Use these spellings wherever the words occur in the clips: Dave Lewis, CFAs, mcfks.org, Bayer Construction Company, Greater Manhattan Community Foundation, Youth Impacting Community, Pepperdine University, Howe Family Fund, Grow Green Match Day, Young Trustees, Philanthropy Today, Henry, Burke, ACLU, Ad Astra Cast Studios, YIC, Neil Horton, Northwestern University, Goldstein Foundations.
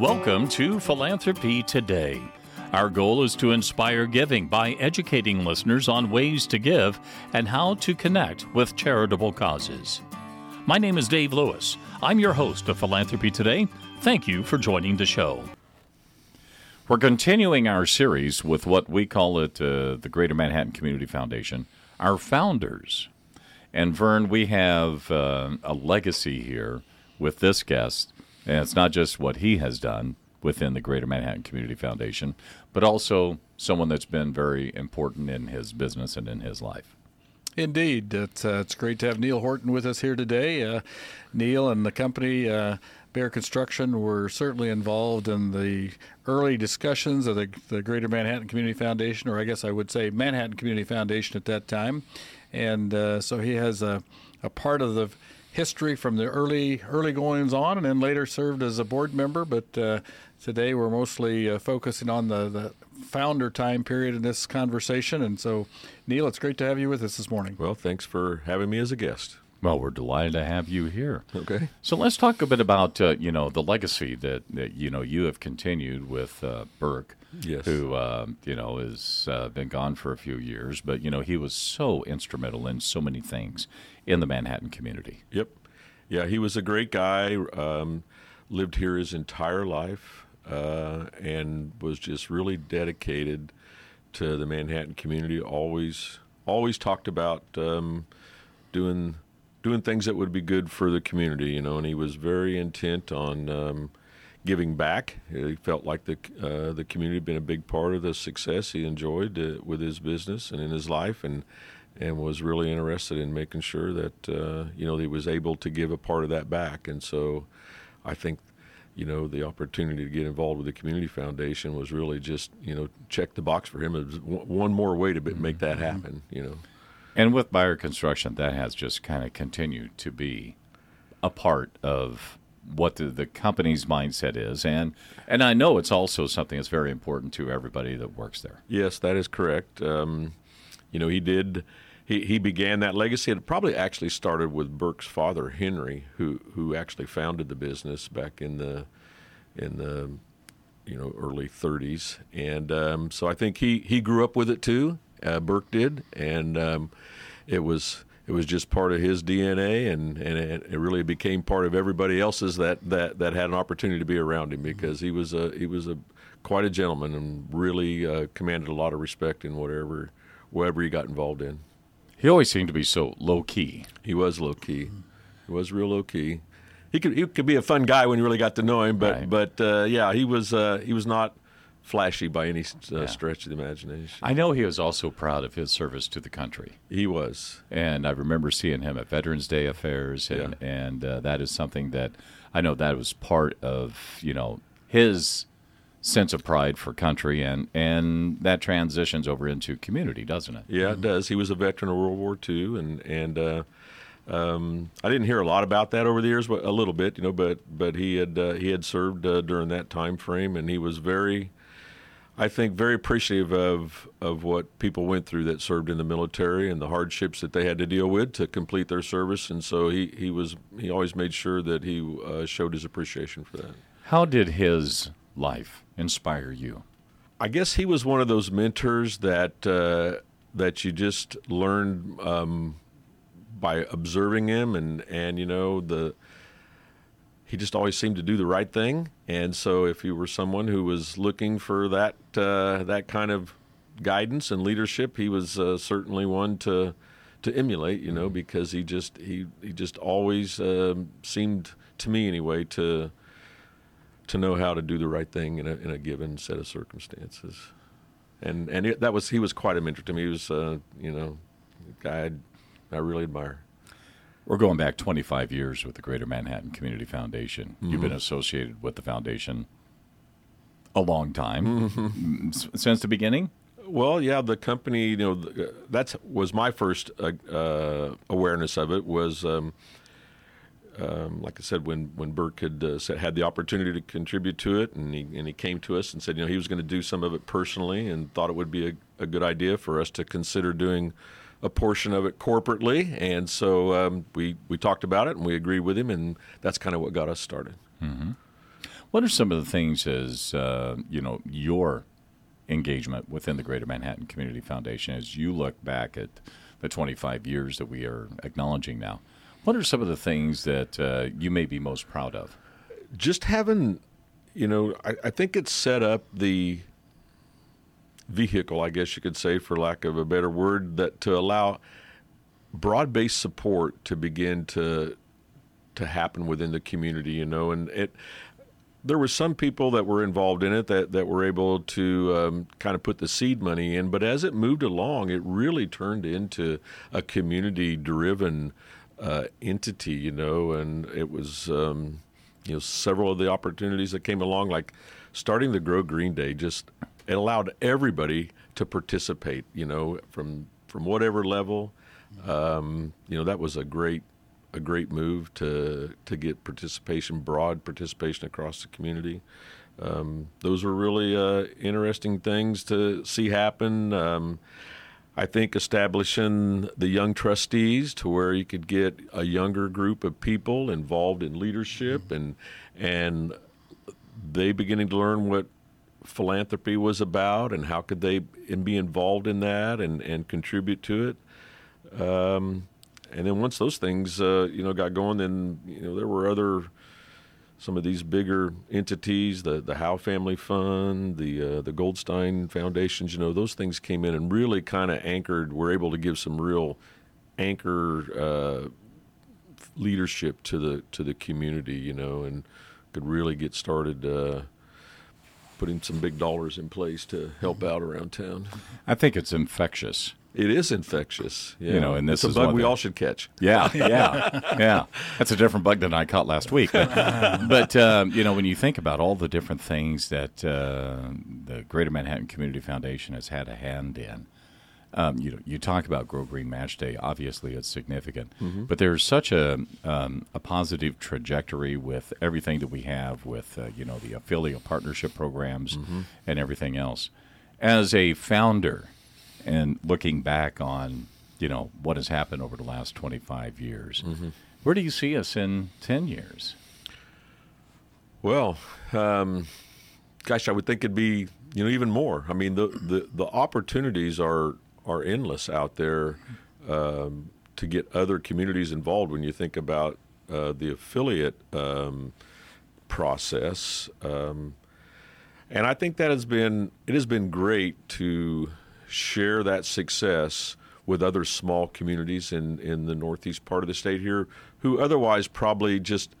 Welcome to Philanthropy Today. Our goal is to inspire giving by educating listeners on ways to give and how to connect with charitable causes. My name is Dave Lewis. I'm your host of Philanthropy Today. Thank you for joining the show. We're continuing our series with what we call it the Greater Manhattan Community Foundation, our founders. And Vern, we have a legacy here with this guest, and it's not just what he has done within the Greater Manhattan Community Foundation, but also someone that's been very important in his business and in his life. Indeed. It's great to have Neil Horton with us here today. Neil and the company, Bayer Construction, were certainly involved in the early discussions of the Greater Manhattan Community Foundation, or I guess I would say Manhattan Community Foundation at that time. And so he has a part of the history from the early goings on, and then later served as a board member. But today we're mostly focusing on the founder time period in this conversation. And so, Neil, it's great to have you with us this morning. Well, thanks for having me as a guest. Well, we're delighted to have you here. Okay. So let's talk a bit about, the legacy that you have continued with Burke, yes, who, has been gone for a few years. But, he was so instrumental in so many things in the Manhattan community. Yep. Yeah, he was a great guy, lived here his entire life, and was just really dedicated to the Manhattan community, always talked about doing things that would be good for the community, and he was very intent on giving back. He felt like the community had been a big part of the success he enjoyed with his business and in his life, and was really interested in making sure that he was able to give a part of that back. And so I think the opportunity to get involved with the Community Foundation was really just check the box for him. It was one more way to make that happen. And with Bayer Construction, that has just kind of continued to be a part of what the company's mindset is. And I know it's also something that's very important to everybody that works there. Yes, that is correct. He began that legacy. It probably actually started with Burke's father, Henry, who actually founded the business back in the early 30s. And so I think he grew up with it too. Burke did, and it was just part of his DNA, and it really became part of everybody else's that had an opportunity to be around him, because he was quite a gentleman and really commanded a lot of respect in wherever he got involved in. He always seemed to be so low key. He was low key. He was real low key. He could be a fun guy when you really got to know him, but right. He was not flashy by any stretch of the imagination. I know he was also proud of his service to the country. He was. And I remember seeing him at Veterans Day affairs, and that is something that I know that was part of, his sense of pride for country, and that transitions over into community, doesn't it? Yeah, it does. He was a veteran of World War II, and I didn't hear a lot about that over the years, but a little bit, but he had served during that time frame, and he was very appreciative of what people went through that served in the military and the hardships that they had to deal with to complete their service. And so he always made sure that he showed his appreciation for that. How did his life inspire you? I guess he was one of those mentors that you just learned by observing him, and he just always seemed to do the right thing. And so if you were someone who was looking for that kind of guidance and leadership, he was certainly one to emulate, because he just always seemed, to me anyway, to know how to do the right thing in a given set of circumstances. He was quite a mentor to me. He was a guy I really admire. We're going back 25 years with the Greater Manhattan Community Foundation. Mm-hmm. You've been associated with the foundation a long time, mm-hmm, since the beginning? Well, yeah, the company, that was my first awareness of it was, like I said, when Burke had the opportunity to contribute to it, and he came to us and said, he was going to do some of it personally and thought it would be a good idea for us to consider doing a portion of it corporately, and so we talked about it, and we agreed with him, and that's kind of what got us started. Mm-hmm. What are some of the things as, your engagement within the Greater Manhattan Community Foundation, as you look back at the 25 years that we are acknowledging now, what are some of the things that you may be most proud of? Just having, I think it's set up the vehicle, I guess you could say, for lack of a better word, that to allow broad-based support to begin to happen within the community, and it. There were some people that were involved in it that were able to kind of put the seed money in, but as it moved along, it really turned into a community-driven entity, and it was, several of the opportunities that came along, like starting the Grow Green Day, just it allowed everybody to participate, from whatever level. That was a great move to get broad participation across the community. Those were really interesting things to see happen. I think establishing the Young Trustees to where you could get a younger group of people involved in leadership and they beginning to learn what philanthropy was about and how could they be involved in that and contribute to it. And then once those things, got going, then, there were some of these bigger entities, the Howe Family Fund, the Goldstein Foundations, those things came in and really kind of were able to give some real anchor leadership to the community, and could really get started putting some big dollars in place to help out around town. I think it's infectious. It is infectious, yeah. And this is a bug we all should catch. Yeah, yeah, yeah. That's a different bug than I caught last week. But when you think about all the different things that the Greater Manhattan Community Foundation has had a hand in, you talk about Grow Green Match Day. Obviously, it's significant, but there's such a positive trajectory with everything that we have with the affiliate partnership programs and everything else. As a founder. And looking back on, what has happened over the last 25 years, where do you see us in 10 years? Well, I would think it'd be, even more. I mean, the opportunities are endless out there to get other communities involved. When you think about the affiliate process, and I think that it has been great to share that success with other small communities in the northeast part of the state here who otherwise probably just,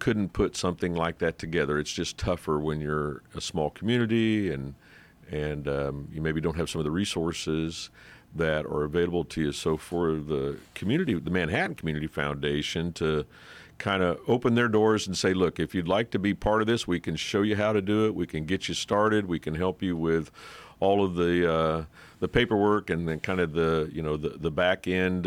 couldn't put something like that together. It's just tougher when you're a small community and you maybe don't have some of the resources that are available to you. So for the Manhattan Community Foundation to kind of open their doors and say, look, if you'd like to be part of this, we can show you how to do it. We can get you started. We can help you with all of the paperwork and then kind of the back end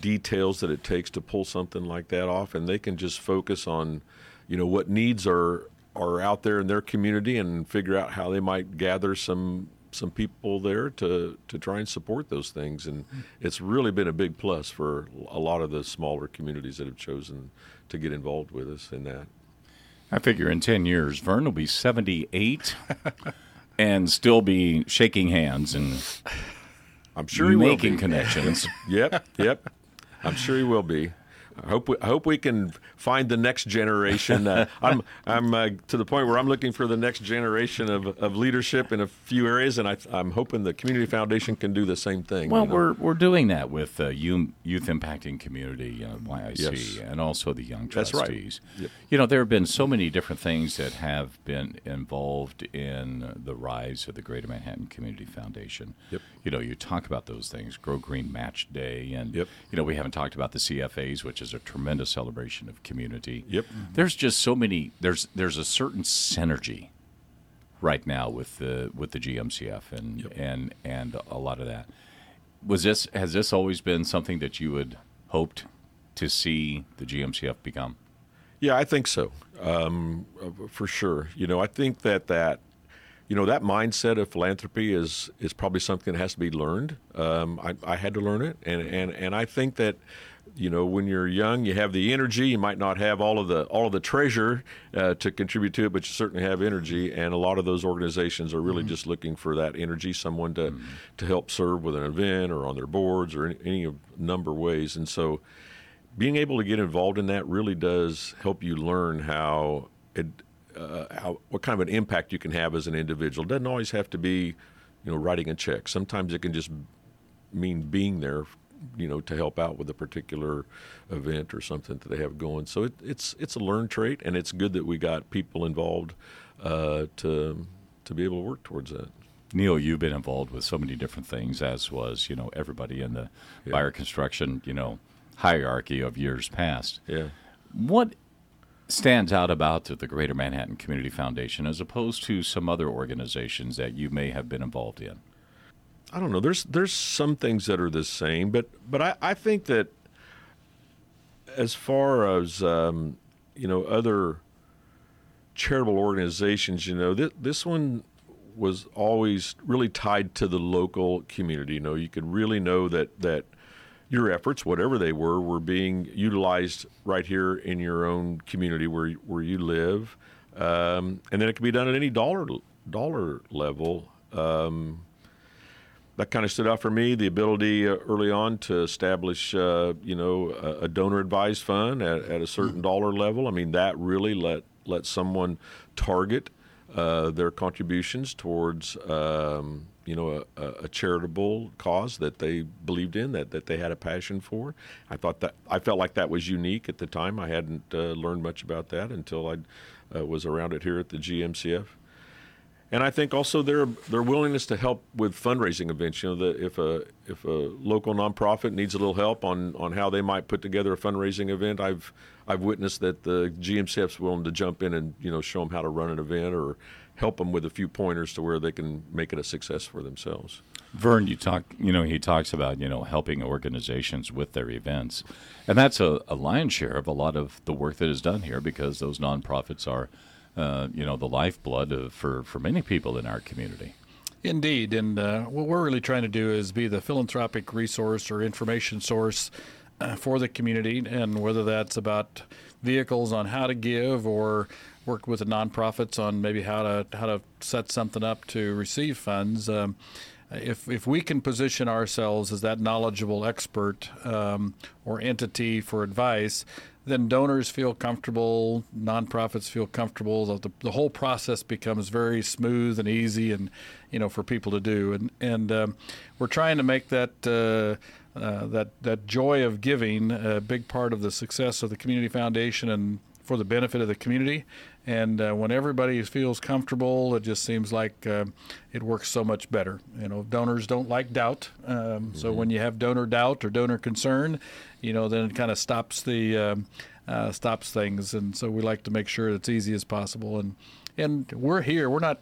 details that it takes to pull something like that off, and they can just focus on what needs are out there in their community and figure out how they might gather some people there to try and support those things. And it's really been a big plus for a lot of the smaller communities that have chosen to get involved with us in that. I figure in 10 years, Vern will be 78 and still be shaking hands and I'm sure he making will be. Connections. Yep. I'm sure he will be. I hope we can find the next generation. I'm to the point where I'm looking for the next generation of leadership in a few areas, and I'm hoping the Community Foundation can do the same thing. Well, we're doing that with Youth Impacting Community, YIC, yes. And also the Young Trustees. That's right. Yep. There have been so many different things that have been involved in the rise of the Greater Manhattan Community Foundation. Yep. You talk about those things, Grow Green Match Day, and yep. We haven't talked about the CFAs, which is a tremendous celebration of community. Yep. Mm-hmm. There's just so many. There's a certain synergy right now with the GMCF and yep. and a lot of that. Has this always been something that you had hoped to see the GMCF become? Yeah, I think so. For sure. I think that that mindset of philanthropy is probably something that has to be learned. I had to learn it, and I think that you know, when you're young, you have the energy. You might not have all of the treasure to contribute to it, but you certainly have energy. And a lot of those organizations are really just looking for that energy, someone to help serve with an event or on their boards or any number of ways. And so being able to get involved in that really does help you learn what kind of an impact you can have as an individual. It doesn't always have to be, you know, writing a check. Sometimes it can just mean being there, you know, to help out with a particular event or something that they have going. So it's a learned trait, and it's good that we got people involved to be able to work towards that. Neil, you've been involved with so many different things, as was, you know, everybody in the Bayer Construction, you know, hierarchy of years past. Yeah. What stands out about the Greater Manhattan Community Foundation as opposed to some other organizations that you may have been involved in? I don't know. There's some things that are the same, but I think that as far as you know, other charitable organizations, you know, this one was always really tied to the local community. You know, you could really know that your efforts, whatever they were being utilized right here in your own community where you live, and then it can be done at any dollar level. That kind of stood out for me, the ability early on to establish, you know, a donor-advised fund at a certain dollar level. I mean, that really let someone target their contributions towards, you know, a charitable cause that they believed in, that they had a passion for. I felt like that was unique at the time. I hadn't learned much about that until I was around it here at the GMCF. And I think also their willingness to help with fundraising events. You know, if a local nonprofit needs a little help on how they might put together a fundraising event, I've witnessed that the GMCF's willing to jump in and, you know, show them how to run an event or help them with a few pointers to where they can make it a success for themselves. Vern, he talks about, you know, helping organizations with their events, and that's a lion's share of a lot of the work that is done here because those nonprofits are. You know, the lifeblood for many people in our community. Indeed, and what we're really trying to do is be the philanthropic resource or information source for the community, and whether that's about vehicles on how to give or work with the nonprofits on maybe how to set something up to receive funds. If we can position ourselves as that knowledgeable expert or entity for advice, then donors feel comfortable, nonprofits feel comfortable. The whole process becomes very smooth and easy, and, you know, for people to do. And we're trying to make that joy of giving a big part of the success of the community foundation and for the benefit of the community. And when everybody feels comfortable, it just seems like it works so much better. You know, donors don't like doubt. So when you have donor doubt or donor concern, you know, then it kind of stops things. And so we like to make sure it's easy as possible. And we're here. We don't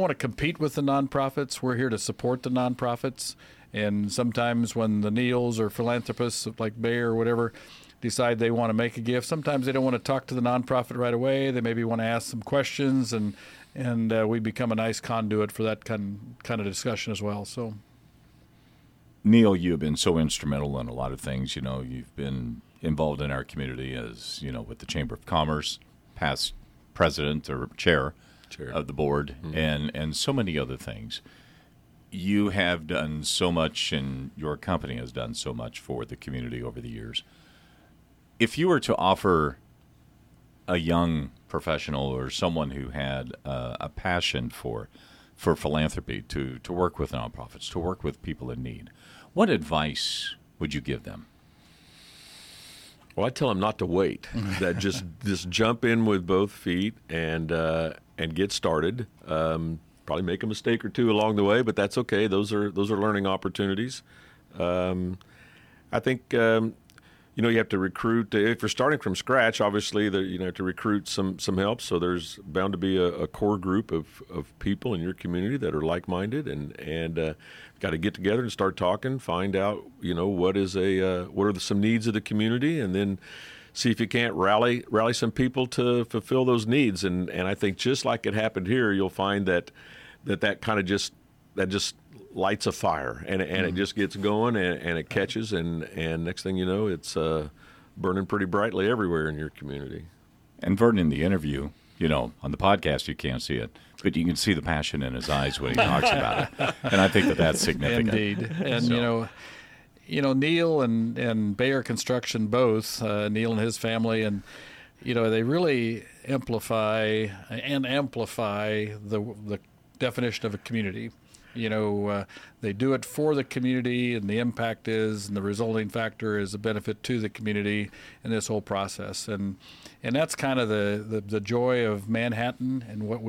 want to compete with the nonprofits. We're here to support the nonprofits. And sometimes when the Neils or philanthropists like Bayer or whatever decide they want to make a gift, sometimes they don't want to talk to the nonprofit right away. They maybe want to ask some questions, and we become a nice conduit for that kind of discussion as well. So, Neil, you've been so instrumental in a lot of things. You know, you've been involved in our community as, you know, with the Chamber of Commerce, past president or chair of the board, and so many other things. You have done so much, and your company has done so much for the community over the years. If you were to offer a young professional or someone who had a passion for philanthropy to work with nonprofits, to work with people in need, what advice would you give them? Well, I tell them not to wait. That just jump in with both feet and get started. Probably make a mistake or two along the way, but that's okay. Those are learning opportunities. I think. You know, you have to recruit. If you're starting from scratch, obviously, you have to recruit some help. So there's bound to be a core group of people in your community that are like-minded, and got to get together and start talking, find out, you know, what are some needs of the community, and then see if you can't rally some people to fulfill those needs. And I think just like it happened here, you'll find that that kind of just lights a fire, and it just gets going, and it catches, and next thing you know, it's burning pretty brightly everywhere in your community. And Vernon, in the interview, you know, on the podcast, you can't see it, but you can see the passion in his eyes when he talks about it, and I think that that's significant. Indeed, and so. you know, Neil and Bayer Construction, both Neil and his family, and you know, they really amplify the definition of a community. You know, they do it for the community, and the impact is, and the resulting factor is a benefit to the community in this whole process. And that's kind of the joy of Manhattan, and what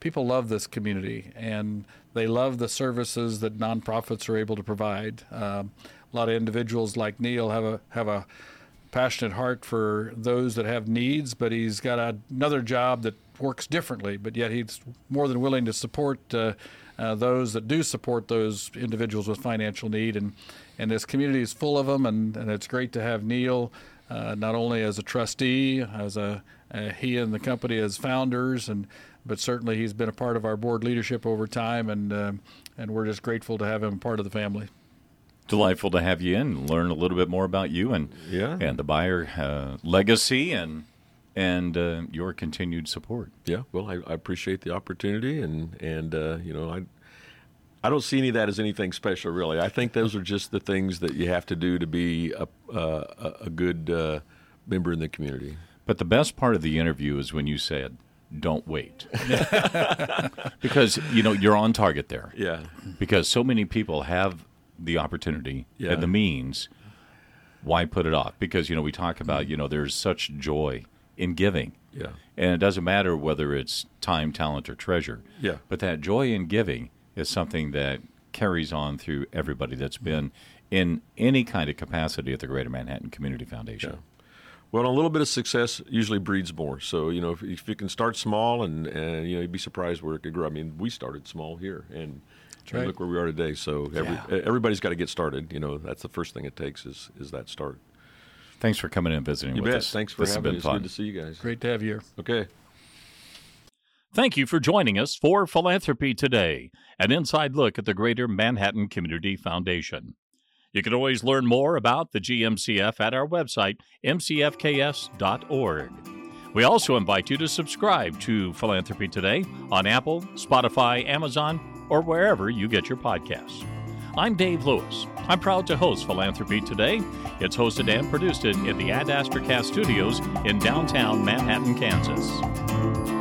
people love this community, and they love the services that nonprofits are able to provide. A lot of individuals like Neil have a passionate heart for those that have needs, but he's got another job that works differently, but yet he's more than willing to support those that do support those individuals with financial need, and this community is full of them, and it's great to have Neil not only as a trustee, as he and the company as founders, but certainly he's been a part of our board leadership over time, and we're just grateful to have him part of the family. Delightful to have you in and learn a little bit more about you and the Bayer legacy and your continued support. Yeah, well, I appreciate the opportunity, and you know, I don't see any of that as anything special, really. I think those are just the things that you have to do to be a good member in the community. But the best part of the interview is when you said, "Don't wait," because you know you're on target there. Yeah, because so many people have the opportunity and the means. Why put it off? Because you know we talk about there's such joy in giving. Yeah. And it doesn't matter whether it's time, talent, or treasure. Yeah. But that joy in giving is something that carries on through everybody that's been in any kind of capacity at the Greater Manhattan Community Foundation. Yeah. Well, a little bit of success usually breeds more. So, you know, if you can start small and you know, you'd be surprised where it could grow. I mean, we started small here and look where we are today. So everybody's got to get started. You know, that's the first thing it takes is that start. Thanks for coming in and visiting with us. Thanks for having us. It's good to see you guys. Great to have you here. Okay. Thank you for joining us for Philanthropy Today, an inside look at the Greater Manhattan Community Foundation. You can always learn more about the GMCF at our website, mcfks.org. We also invite you to subscribe to Philanthropy Today on Apple, Spotify, Amazon, or wherever you get your podcasts. I'm Dave Lewis. I'm proud to host Philanthropy Today. It's hosted and produced in the Ad Astra Cast Studios in downtown Manhattan, Kansas.